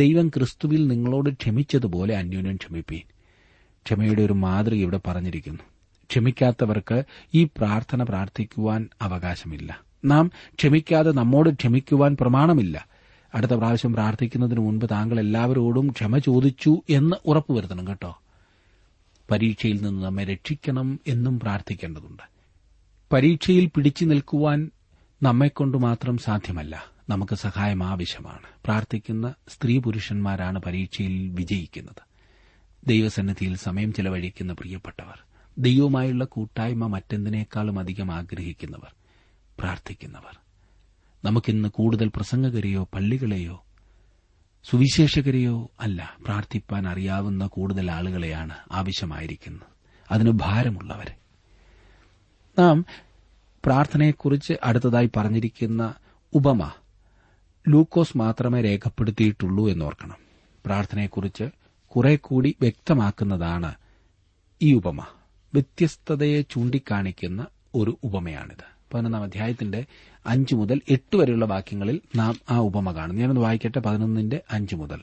ദൈവം ക്രിസ്തുവിൽ നിങ്ങളോട് ക്ഷമിച്ചതുപോലെ അന്യോന്യം ക്ഷമിപ്പീൻ. ക്ഷമയുടെ ഒരു മാതൃക ഇവിടെ പറഞ്ഞിരിക്കുന്നു. ക്ഷമിക്കാത്തവർക്ക് ഈ പ്രാർത്ഥന പ്രാർത്ഥിക്കുവാൻ അവകാശമില്ല. നാം ക്ഷമിക്കാതെ നമ്മോട് ക്ഷമിക്കുവാൻ പ്രമാണമില്ല. അടുത്ത പ്രാവശ്യം പ്രാർത്ഥിക്കുന്നതിന് മുൻപ് താങ്കൾ എല്ലാവരോടും ക്ഷമ ചോദിച്ചു എന്ന് ഉറപ്പുവരുത്തണം കേട്ടോ. പരീക്ഷയിൽ നിന്ന് നമ്മെ രക്ഷിക്കണം എന്നും പ്രാർത്ഥിക്കേണ്ടതുണ്ട്. പരീക്ഷയിൽ പിടിച്ചു നിൽക്കുവാൻ നമ്മെക്കൊണ്ട് മാത്രം സാധ്യമല്ല, നമുക്ക് സഹായം ആവശ്യമാണ്. പ്രാർത്ഥിക്കുന്ന സ്ത്രീ പുരുഷന്മാരാണ് പരീക്ഷയിൽ വിജയിക്കുന്നത്. ദൈവസന്നിധിയിൽ സമയം ചെലവഴിക്കുന്ന പ്രിയപ്പെട്ടവർ, ദൈവവുമായുള്ള കൂട്ടായ്മ മറ്റെന്തിനേക്കാളും അധികം ആഗ്രഹിക്കുന്നവർ, പ്രാർത്ഥിക്കുന്നവർ, നമുക്കിന്ന് കൂടുതൽ പ്രസംഗകരെയോ പള്ളികളെയോ സുവിശേഷകരെയോ അല്ല, പ്രാർത്ഥിപ്പാൻ അറിയാവുന്ന കൂടുതൽ ആളുകളെയാണ് ആവശ്യമായിരിക്കുന്നത്, അതിന് ഭാരമുള്ളവരെ. നാം പ്രാർത്ഥനയെക്കുറിച്ച് അടുത്തതായി പറഞ്ഞിരിക്കുന്ന ഉപമ ലൂക്കോസ് മാത്രമേ രേഖപ്പെടുത്തിയിട്ടുള്ളൂ എന്നോർക്കണം. പ്രാർത്ഥനയെക്കുറിച്ച് കുറെ കൂടി വ്യക്തമാക്കുന്നതാണ് ഈ ഉപമ. വ്യത്യസ്തതയെ ചൂണ്ടിക്കാണിക്കുന്ന ഒരു ഉപമയാണിത്. 11-5 വരെയുള്ള വാക്യങ്ങളിൽ നാം ആ ഉപമ കാണും. ഞാനൊന്ന് വായിക്കട്ടെ. 11:5.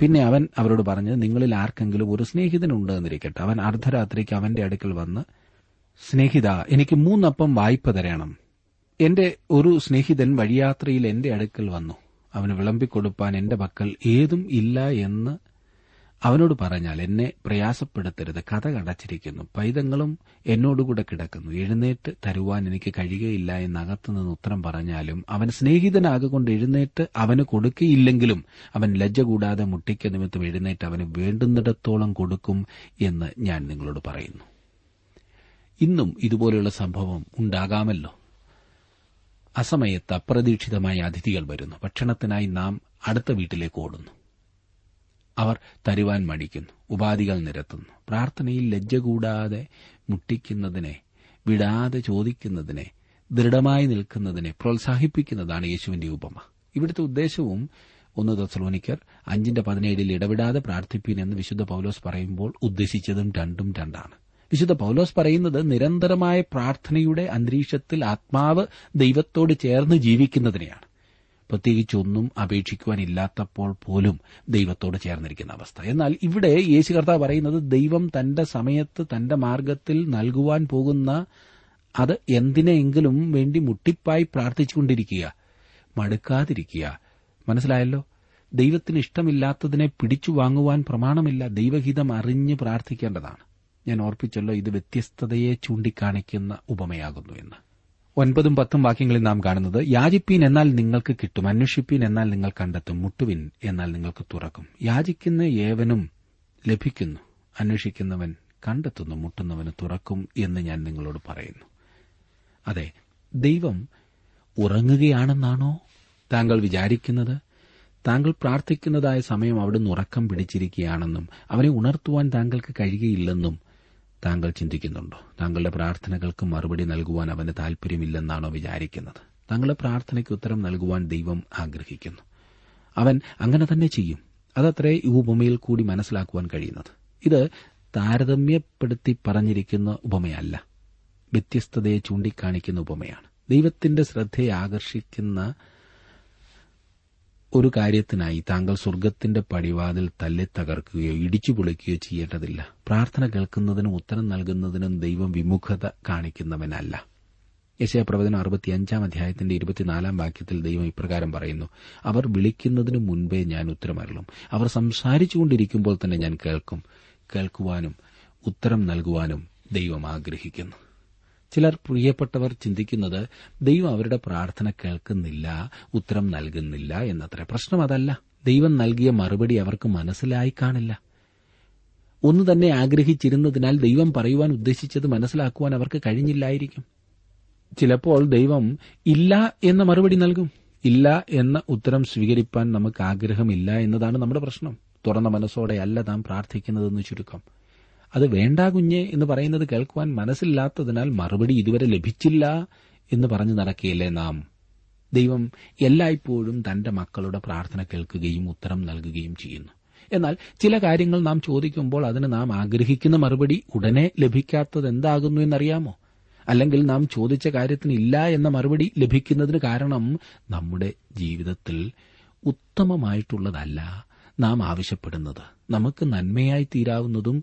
"പിന്നെ അവൻ അവരോട് പറഞ്ഞ്, നിങ്ങളിൽ ആർക്കെങ്കിലും ഒരു സ്നേഹിതനുണ്ട് എന്നിരിക്കട്ടെ. അവൻ അർദ്ധരാത്രിക്ക് അവന്റെ അടുക്കൽ വന്ന്, സ്നേഹിത, എനിക്ക് 3 അപ്പം വായ്പ തരണം. എന്റെ ഒരു സ്നേഹിതൻ വഴിയാത്രയിൽ എന്റെ അടുക്കൽ വന്നു. അവന് വിളമ്പിക്കൊടുപ്പാൻ എന്റെ പക്കൽ ഏതും ഇല്ല എന്ന് അവനോട് പറഞ്ഞാൽ, എന്നെ പ്രയാസപ്പെടുത്തരുത്, കഥ അടച്ചിരിക്കുന്നു, പൈതങ്ങളും എന്നോടുകൂടെ കിടക്കുന്നു, എഴുന്നേറ്റ് തരുവാൻ എനിക്ക് കഴിയുകയില്ല എന്നകത്തുനിന്ന് ഉത്തരം പറഞ്ഞാലും, അവൻ സ്നേഹിതനാകൊണ്ട് എഴുന്നേറ്റ് അവന് കൊടുക്കുകയില്ലെങ്കിലും അവൻ ലജ്ജ കൂടാതെ മുട്ടിക്ക നിമിത്തം എഴുന്നേറ്റ് അവന് വേണ്ടുന്നിടത്തോളം കൊടുക്കും എന്ന് ഞാൻ നിങ്ങളോട് പറയുന്നു." ഇന്നും ഇതുപോലെയുള്ള സംഭവം ഉണ്ടാകാമല്ലോ. അസമയത്ത് അപ്രതീക്ഷിതമായ അതിഥികൾ വരുന്നു. ഭക്ഷണത്തിനായി നാം അടുത്ത വീട്ടിലേക്ക് ഓടുന്നു. അവർ തരുവാൻ മടിക്കുന്നു, ഉപാധികൾ നിരത്തുന്നു. പ്രാർത്ഥനയിൽ ലജ്ജ കൂടാതെ മുട്ടിക്കുന്നതിനെ, വിടാതെ ചോദിക്കുന്നതിനെ, ദൃഢമായി നിൽക്കുന്നതിനെ പ്രോത്സാഹിപ്പിക്കുന്നതാണ് യേശുവിന്റെ ഉപമ. ഇവിടുത്തെ ഉദ്ദേശവും 1 തെസ്സലോനിക്കർ 5:17 ഇടവിടാതെ പ്രാർത്ഥിപ്പീൻ എന്ന് വിശുദ്ധ പൌലോസ് പറയുമ്പോൾ ഉദ്ദേശിച്ചതും രണ്ടും രണ്ടാണ്. വിശുദ്ധ പൌലോസ് പറയുന്നത് നിരന്തരമായ പ്രാർത്ഥനയുടെ അന്തരീക്ഷത്തിൽ ആത്മാവ് ദൈവത്തോട് ചേർന്ന് ജീവിക്കുന്നതിനെയാണ്. പ്രത്യേകിച്ചൊന്നും അപേക്ഷിക്കുവാനില്ലാത്തപ്പോൾ പോലും ദൈവത്തോട് ചേർന്നിരിക്കുന്ന അവസ്ഥ. എന്നാൽ ഇവിടെ യേശു കർത്താവ് പറയുന്നത് ദൈവം തന്റെ സമയത്ത് തന്റെ മാർഗത്തിൽ നൽകുവാൻ പോകുന്ന അത് എന്തിനെങ്കിലും വേണ്ടി മുട്ടിപ്പായി പ്രാർത്ഥിച്ചുകൊണ്ടിരിക്കുക, മടുക്കാതിരിക്കുക. മനസ്സിലായല്ലോ? ദൈവത്തിന് ഇഷ്ടമില്ലാത്തതിനെ പിടിച്ചു വാങ്ങുവാൻ പ്രമാണമില്ല. ദൈവഹിതം അറിഞ്ഞ് പ്രാർത്ഥിക്കേണ്ടതാണ്. ഞാൻ ഓർപ്പിച്ചല്ലോ, ഇത് വ്യത്യസ്തതയെ ചൂണ്ടിക്കാണിക്കുന്ന ഉപമയാകുന്നു എന്ന്. 9-10 വാക്യങ്ങളിൽ നാം കാണുന്നത്, യാചിപ്പീൻ എന്നാൽ നിങ്ങൾക്ക് കിട്ടും, അന്വേഷിപ്പീൻ എന്നാൽ നിങ്ങൾ കണ്ടെത്തും, മുട്ടുവിൻ എന്നാൽ നിങ്ങൾക്ക് തുറക്കും. യാചിക്കുന്ന ഏവനും ലഭിക്കുന്നു, അന്വേഷിക്കുന്നവൻ കണ്ടെത്തുന്നു, മുട്ടുന്നവന് തുറക്കും എന്ന് ഞാൻ നിങ്ങളോട് പറയുന്നു. അതെ, ദൈവം ഉറങ്ങുകയാണെന്നാണോ താങ്കൾ വിചാരിക്കുന്നത്? താങ്കൾ പ്രാർത്ഥിക്കുന്നതായ സമയം അവിടുന്ന് ഉറക്കം പിടിച്ചിരിക്കുകയാണെന്നും അവനെ ഉണർത്തുവാൻ താങ്കൾക്ക് കഴിയുകയില്ലെന്നും താങ്കൾ ചിന്തിക്കുന്നുണ്ടോ? താങ്കളുടെ പ്രാർത്ഥനകൾക്ക് മറുപടി നൽകുവാൻ അവന് താൽപര്യമില്ലെന്നാണോ വിചാരിക്കുന്നത്? താങ്കളുടെ പ്രാർത്ഥനയ്ക്ക് ഉത്തരം നൽകുവാൻ ദൈവം ആഗ്രഹിക്കുന്നു. അവൻ അങ്ങനെ തന്നെ ചെയ്യും. അതത്രേ ഈ ഉപമയിൽ കൂടി മനസ്സിലാക്കുവാൻ കഴിയുന്നത്. ഇത് താരതമ്യപ്പെടുത്തി പറഞ്ഞിരിക്കുന്ന ഉപമയല്ല, വ്യത്യസ്തതയെ ചൂണ്ടിക്കാണിക്കുന്ന ഉപമയാണ്. ദൈവത്തിന്റെ ശ്രദ്ധയെ ആകർഷിക്കുന്ന ഒരു കാര്യത്തിനായി താങ്കൾ സ്വർഗ്ഗത്തിന്റെ പടിവാതിൽ തല്ലി തകർക്കുകയോ ഇടിച്ചു പൊളിക്കുകയോ ചെയ്യേണ്ടതില്ല. പ്രാർത്ഥന കേൾക്കുന്നതിനും ഉത്തരം നൽകുന്നതിനും ദൈവം വിമുഖത കാണിക്കുന്നവനല്ല. യെശയ്യാപ്രവചനം 65:24 വാക്യത്തിൽ ദൈവം ഇപ്രകാരം പറയുന്നു, അവർ വിളിക്കുന്നതിനു മുൻപേ ഞാൻ ഉത്തരമരുളും, അവർ സംസാരിച്ചുകൊണ്ടിരിക്കുമ്പോൾ തന്നെ ഞാൻ കേൾക്കും. കേൾക്കുവാനും ഉത്തരം നൽകുവാനും ദൈവം ആഗ്രഹിക്കുന്നു. ചിലർ പ്രിയപ്പെട്ടവർ ചിന്തിക്കുന്നത് ദൈവം അവരുടെ പ്രാർത്ഥന കേൾക്കുന്നില്ല, ഉത്തരം നൽകുന്നില്ല എന്നത്ര. പ്രശ്നം അതല്ല, ദൈവം നൽകിയ മറുപടി അവർക്ക് മനസ്സിലായി കാണില്ല. ഒന്നു തന്നെ ആഗ്രഹിച്ചിരുന്നതിനാൽ ദൈവം പറയുവാൻ ഉദ്ദേശിച്ചത് മനസ്സിലാക്കുവാൻ അവർക്ക് കഴിഞ്ഞില്ലായിരിക്കും. ചിലപ്പോൾ ദൈവം ഇല്ല എന്ന മറുപടി നൽകും. ഇല്ല എന്ന ഉത്തരം സ്വീകരിപ്പാൻ നമുക്ക് ആഗ്രഹമില്ല എന്നതാണ് നമ്മുടെ പ്രശ്നം. തുറന്ന മനസ്സോടെയല്ല താൻ പ്രാർത്ഥിക്കുന്നതെന്ന് ചുരുക്കം. അത് വേണ്ട കുഞ്ഞെ എന്ന് പറയുന്നത് കേൾക്കുവാൻ മനസ്സില്ലാത്തതിനാൽ മറുപടി ഇതുവരെ ലഭിച്ചില്ല എന്ന് പറഞ്ഞു നടക്കുകയല്ലേ നാം. ദൈവം എല്ലായ്പ്പോഴും തന്റെ മക്കളുടെ പ്രാർത്ഥന കേൾക്കുകയും ഉത്തരം നൽകുകയും ചെയ്യുന്നു. എന്നാൽ ചില കാര്യങ്ങൾ നാം ചോദിക്കുമ്പോൾ അതിന് നാം ആഗ്രഹിക്കുന്ന മറുപടി ഉടനെ ലഭിക്കാത്തത് എന്താകുന്നു എന്നറിയാമോ? അല്ലെങ്കിൽ നാം ചോദിച്ച കാര്യത്തിന് ഇല്ല എന്ന മറുപടി ലഭിക്കുന്നതിന് കാരണം നമ്മുടെ ജീവിതത്തിൽ ഉത്തമമായിട്ടുള്ളതല്ല നാം ആവശ്യപ്പെടുന്നത്. നമുക്ക് നന്മയായി തീരാവുന്നതും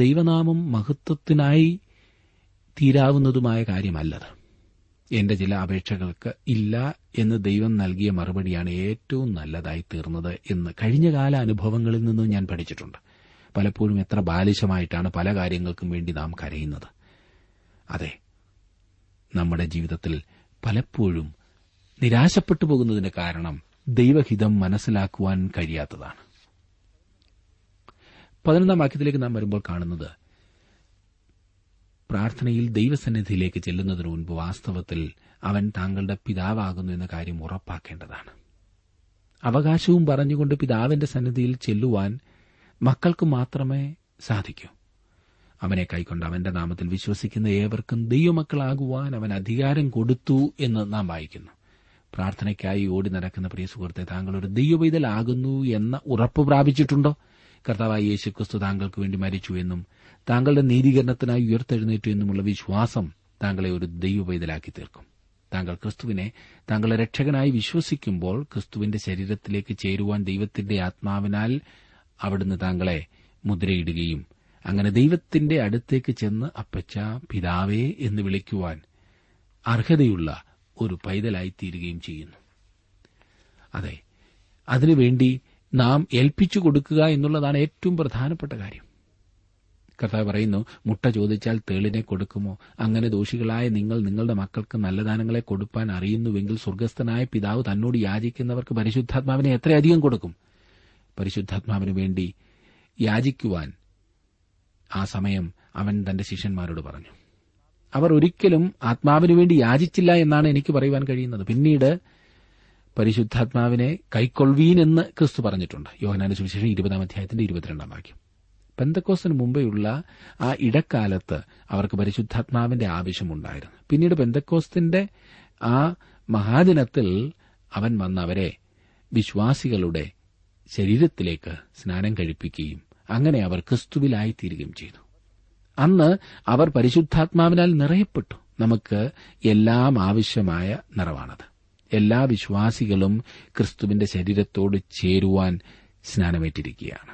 ദൈവനാമം മഹത്വത്തിനായി തീരാവുന്നതുമായ കാര്യമല്ലത്. എന്റെ ചില അപേക്ഷകൾക്ക് ഇല്ല എന്ന് ദൈവം നൽകിയ മറുപടിയാണ് ഏറ്റവും നല്ലതായി തീർന്നത് എന്ന് കഴിഞ്ഞ കാല അനുഭവങ്ങളിൽ നിന്നും ഞാൻ പഠിച്ചിട്ടുണ്ട്. പലപ്പോഴും എത്ര ബാലിശമായിട്ടാണ് പല കാര്യങ്ങൾക്കും വേണ്ടി നാം കരയുന്നത്. അതെ, നമ്മുടെ ജീവിതത്തിൽ പലപ്പോഴും നിരാശപ്പെട്ടു പോകുന്നതിന് കാരണം ദൈവഹിതം മനസ്സിലാക്കുവാൻ കഴിയാത്തതാണ്. 11 വാക്യത്തിലേക്ക് നാം വരുമ്പോൾ കാണുന്നത്, പ്രാർത്ഥനയിൽ ദൈവസന്നിധിയിലേക്ക് ചെല്ലുന്നതിന് മുൻപ് വാസ്തവത്തിൽ അവൻ താങ്കളുടെ പിതാവാകുന്നു എന്ന കാര്യം ഉറപ്പാക്കേണ്ടതാണ്. അവകാശവും പറഞ്ഞുകൊണ്ട് പിതാവിന്റെ സന്നിധിയിൽ ചെല്ലുവാൻ മക്കൾക്ക് മാത്രമേ സാധിക്കൂ. അവനെ കൈക്കൊണ്ട് അവന്റെ നാമത്തിൽ വിശ്വസിക്കുന്ന ഏവർക്കും ദൈവമക്കളാകുവാൻ അവൻ അധികാരം കൊടുത്തു എന്ന് നാം വായിക്കുന്നു. പ്രാർത്ഥനയ്ക്കായി ഓടി നടക്കുന്ന പ്രിയ സുഹൃത്തെ, താങ്കൾ ഒരു ദൈവപൈതലാകുന്നു എന്ന ഉറപ്പ് പ്രാപിച്ചിട്ടുണ്ടോ? കർത്താവായ യേശുക്രിസ്തു താങ്കൾക്ക് വേണ്ടി മരിച്ചു എന്നും താങ്കളുടെ നീതീകരണത്തിനായി ഉയർത്തെഴുന്നേറ്റു എന്നുമുള്ള വിശ്വാസം താങ്കളെ ഒരു ദൈവപൈതലാക്കി തീർക്കും. താങ്കൾ ക്രിസ്തുവിനെ താങ്കളുടെ രക്ഷകനായി വിശ്വസിക്കുമ്പോൾ ക്രിസ്തുവിന്റെ ശരീരത്തിലേക്ക് ചേരുവാൻ ദൈവത്തിന്റെ ആത്മാവിനാൽ അവിടുന്ന് താങ്കളെ മുദ്രയിടുകയും അങ്ങനെ ദൈവത്തിന്റെ അടുത്തേക്ക് ചെന്ന് അപ്പച്ച, പിതാവേ എന്ന് വിളിക്കുവാൻ അർഹതയുള്ള ഒരു പൈതലായിത്തീരുകയും ചെയ്യുന്നു. അതെ, അതിനുവേണ്ടി നാം ഏൽപ്പിച്ചു കൊടുക്കുക എന്നുള്ളതാണ് ഏറ്റവും പ്രധാനപ്പെട്ട കാര്യം. കർത്താവ് പറയുന്നു, മുട്ട ചോദിച്ചാൽ തേളിനെ കൊടുക്കുമോ? അങ്ങനെ ദോഷികളായ നിങ്ങൾ നിങ്ങളുടെ മക്കൾക്ക് നല്ല ദാനങ്ങളെ കൊടുപ്പാൻ അറിയുന്നുവെങ്കിൽ സ്വർഗ്ഗസ്ഥനായ പിതാവ് തന്നോട് യാചിക്കുന്നവർക്ക് പരിശുദ്ധാത്മാവിനെ എത്രയധികം കൊടുക്കും. പരിശുദ്ധാത്മാവിന് വേണ്ടി യാചിക്കുവാൻ ആ സമയം അവൻ തന്റെ ശിഷ്യന്മാരോട് പറഞ്ഞു. അവർ ഒരിക്കലും ആത്മാവിനു വേണ്ടി യാചിച്ചില്ല എന്നാണ് എനിക്ക് പറയുവാൻ കഴിയുന്നത്. പിന്നീട് പരിശുദ്ധാത്മാവിനെ കൈക്കൊള്ളുവീനെന്ന് ക്രിസ്തു പറഞ്ഞിട്ടുണ്ട്. യോഹന്നാന്റെ സുവിശേഷം 20-ാം അധ്യായത്തിന്റെ 22-ാം വാക്യം. പെന്തക്കോസ്തിന് മുമ്പെയുള്ള ആ ഇടക്കാലത്ത് അവർക്ക് പരിശുദ്ധാത്മാവിന്റെ ആവശ്യമുണ്ടായിരുന്നു. പിന്നീട് പെന്തക്കോസ്തിന്റെ ആ മഹാദിനത്തിൽ അവൻ വന്നവരെ വിശ്വാസികളുടെ ശരീരത്തിലേക്ക് സ്നാനം കഴിപ്പിക്കുകയും അങ്ങനെ അവർ ക്രിസ്തുവിലായിത്തീരുകയും ചെയ്തു. അന്ന് അവർ പരിശുദ്ധാത്മാവിനാൽ നിറയപ്പെട്ടു. നമുക്ക് എല്ലാം ആവശ്യമായ നിറവാണത്. എല്ലാ വിശ്വാസികളും ക്രിസ്തുവിന്റെ ശരീരത്തോട് ചേരുവാൻ സ്നാനമേറ്റിരിക്കുകയാണ്.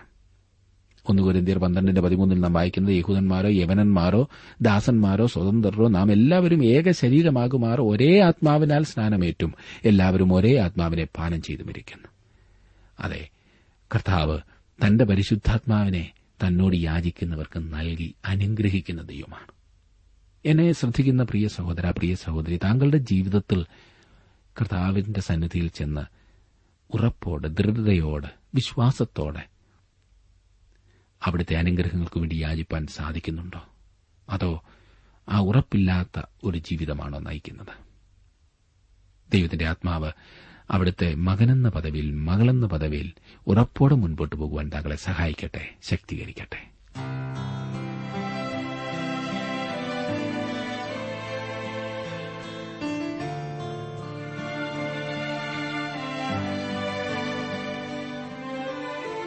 1 കൊരിന്ത്യർ 12:13 നാം വായിക്കുന്നത്, യഹൂദന്മാരോ യവനന്മാരോ ദാസന്മാരോ സ്വതന്ത്രരോ നാം എല്ലാവരും ഏക ശരീരമാകുമാറോ ഒരേ ആത്മാവിനാൽ സ്നാനമേറ്റും എല്ലാവരും ഒരേ ആത്മാവിനെ പാനം ചെയ്തുമിരിക്കുന്നു. അതെ, കർത്താവ് തന്റെ പരിശുദ്ധാത്മാവിനെ തന്നോട് യാചിക്കുന്നവർക്ക് നൽകി അനുഗ്രഹിക്കുന്ന ദൈവമാണ്. എന്നെ ശ്രദ്ധിക്കുന്ന പ്രിയ സഹോദര, പ്രിയ സഹോദരി, താങ്കളുടെ ജീവിതത്തിൽ കർത്താവിന്റെ സന്നിധിയിൽ ചെന്ന് ഉറപ്പോട്, ദൃഢതയോട്, വിശ്വാസത്തോടെ അവിടുത്തെ അനുഗ്രഹങ്ങൾക്ക് വേണ്ടി യാചിപ്പാൻ സാധിക്കുന്നുണ്ടോ? അതോ ആ ഉറപ്പില്ലാത്ത ഒരു ജീവിതമാണോ നയിക്കുന്നത്? ദൈവത്തിന്റെ ആത്മാവ് അവിടുത്തെ മകനെന്ന പദവിയിൽ, മകളെന്ന പദവിയിൽ ഉറപ്പോടെ മുൻപോട്ട് പോകുവാൻ താങ്കളെ സഹായിക്കട്ടെ, ശക്തീകരിക്കട്ടെ.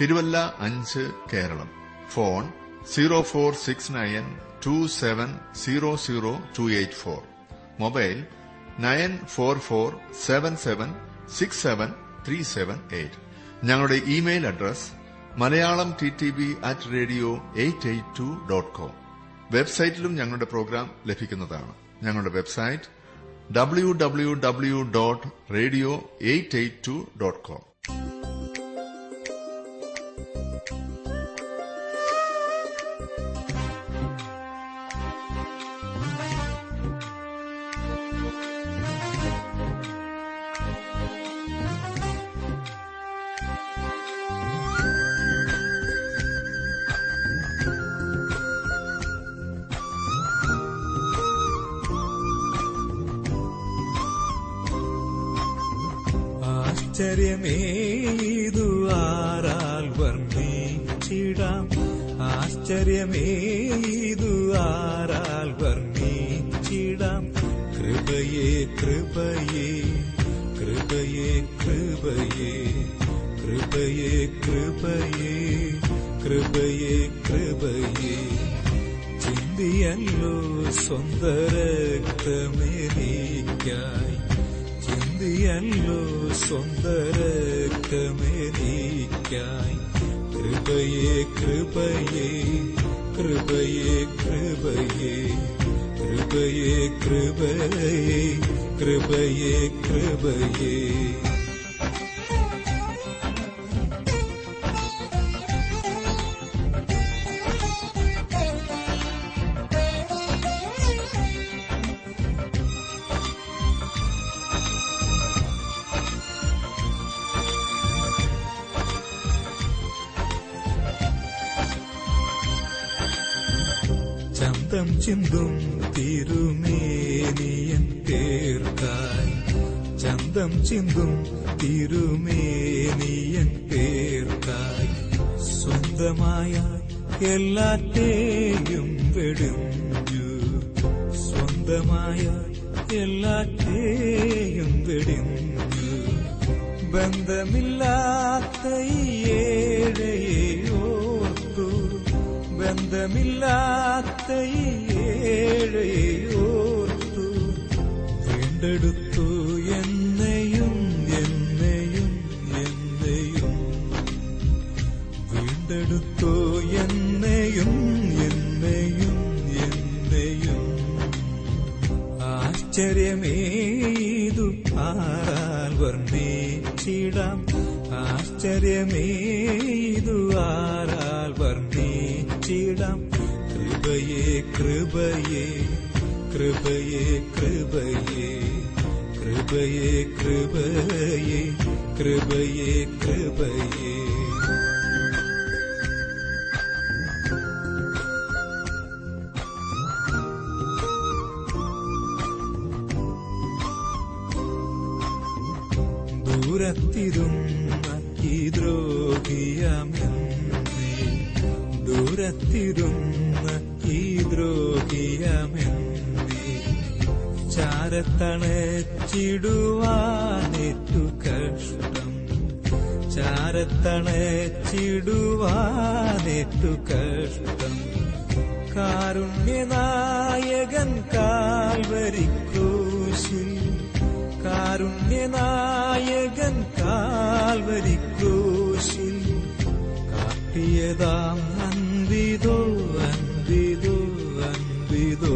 തിരുവല്ല 5, കേരളം. ഫോൺ 0469270284. മൊബൈൽ 9447767378. ഞങ്ങളുടെ ഇമെയിൽ അഡ്രസ് malayalamttb@radio882.com. വെബ്സൈറ്റിലും ഞങ്ങളുടെ പ്രോഗ്രാം ലഭിക്കുന്നതാണ്. ഞങ്ങളുടെ വെബ്സൈറ്റ് www.radio882.com. ആശ്ചര്യമേതു ആരാൽ വർണ്ണിച്ചിടാം, ആശ്ചര്യമേതു ആരാൽ വർണ്ണിച്ചിടാം. കൃപയേ കൃപയേ കൃപയേ കൃപയേ കൃപയേ കൃപയേ കൃപയേ കൃപയേ. ചിന്തിയല്ലോ സ്വന്തരക്തമേനിക്കായി, ചിന്തിയല്ലോ സ്വന്തരക്തമേനിക്കായി. കൃപയേ കൃപയേ കൃപയേ കൃപയേ കൃപയേ കൃപയേ കൃപയേ കൃപയേ ചന്തം ചിന്തും തിരുമേനിയൻ പേർക്കായി, ചന്തം ചിന്തും തിരുമേനിയൻ പേർക്കായി, സ്വന്തമായ എല്ലാറ്റേയും വെടിഞ്ഞു, സ്വന്തമായ എല്ലാറ്റേയും വെടിഞ്ഞു, ബന്ധമില്ലാത്ത ഏഴയോർത്തു, ബന്ധമില്ലാത്ത ഏഴയോർത്തു, വീണ്ടെടുത്തു എന്നെയും എന്നെയും എന്നെയും, വീണ്ടെടുത്തു എന്നെയും എന്നെയും എന്നെയും. ആശ്ചര്യമേതു ആരാൽ വർണ്ണിച്ചിടാം, ആശ്ചര്യമേതു ആരാൽ വർണ്ണിച്ചിടാം. കൃപയേ കൃപയേ കൃപയേ കൃപയേ കൃപയേ കൃപയേ കൃപയേ കൃപയേ ദൂരത്തിരും ദ്രോഹിയാമേ, ദൂരത്തിരുന്ന ഈ ദ്രോഹിയാമെന്തി, ചാരത്തണച്ചിടുവാനേറ്റു കഷ്ടം, ചാരത്തണച്ചിടുവാനേറ്റു കഷ്ടം, കാരുണ്യനായകൻ കാൽവരിക്രൂശിൽ, കാരുണ്യനായകൻ കാൽവരിക്രൂശിൽ, കാട്ടിയതാം അൻപിതോ അൻപിതോ അൻപിതോ,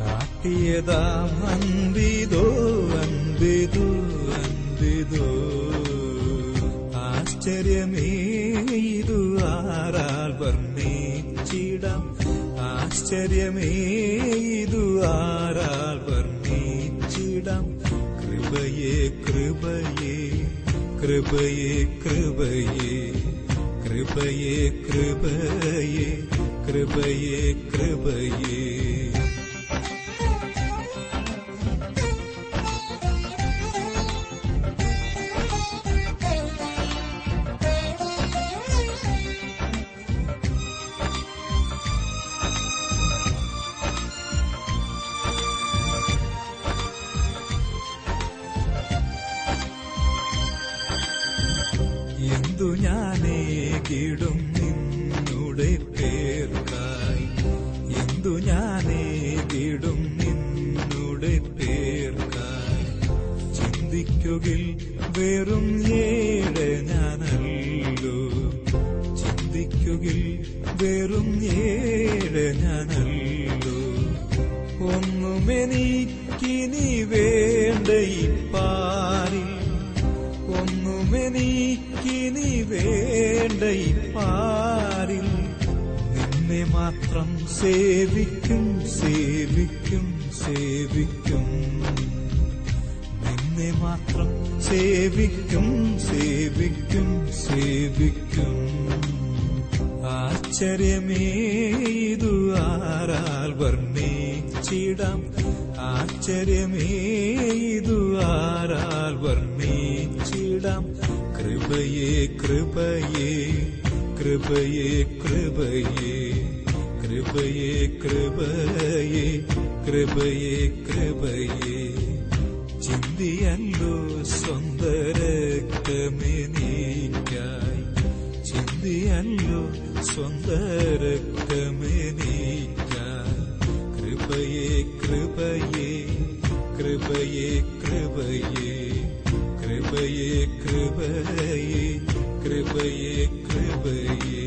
കാട്ടിയതാം അൻപിതോ അൻപിതോ അൻപിതോ. ആശ്ചര്യമേതു ആരാൽ വർണ്ണിച്ചിടാം, ആശ്ചര്യമേതു ആരാൽ വർണ്ണിച്ചിടാം. കൃപയേ കൃപയേ കൃപയേ കൃപയേ കൃപയേ കൃപയേ കൃപയേ കൃപയേ. എന്തു ഞാനേകിടും നിന്നുടെ പേർക്കായി, എന്തു ഞാനേകിടും നിന്നുടെ പേർക്കായി, ചിന്തിക്കുകിൽ വെറും ഏഴ് ഞാനല്ലോ, ചിന്തിക്കുകിൽ വെറും ഏഴ് ഞാനല്ലോ, ഒന്നുമെനിക്കിനി വേണ്ട ഇപ്പാരിൽ, ഒന്നുമെനിക്കിനി വേണ്ട ഇപ്പാരിൽ, നിന്നെ മാത്രം സേവിക്കും സേവിക്കും സേവിക്കും, നിന്നെ മാത്രം സേവിക്കും സേവിക്കും സേവിക്കും. ആശ്ചര്യമേതു ആരാൽ വർണ്ണിച്ചിടാം, ആശ്ചര്യമേതു ആരാൽ വർണ്ണിച്ചിടാം. കൃപയേ കൃപയേ കൃപയേ കൃപയേ കൃപയേ കൃപയേ കൃപയേ കൃപയേ. ചിന്തിയല്ലോ സ്വന്ത രക്തമെനിക്കായി, ചിന്തിയല്ലോ സ്വന്ത രക്തമെനിക്കായി. കൃപയേ കൃപയേ കൃപയേ കൃപയേ കൃപയേ കൃപയേ കൃപയേ കൃപയേ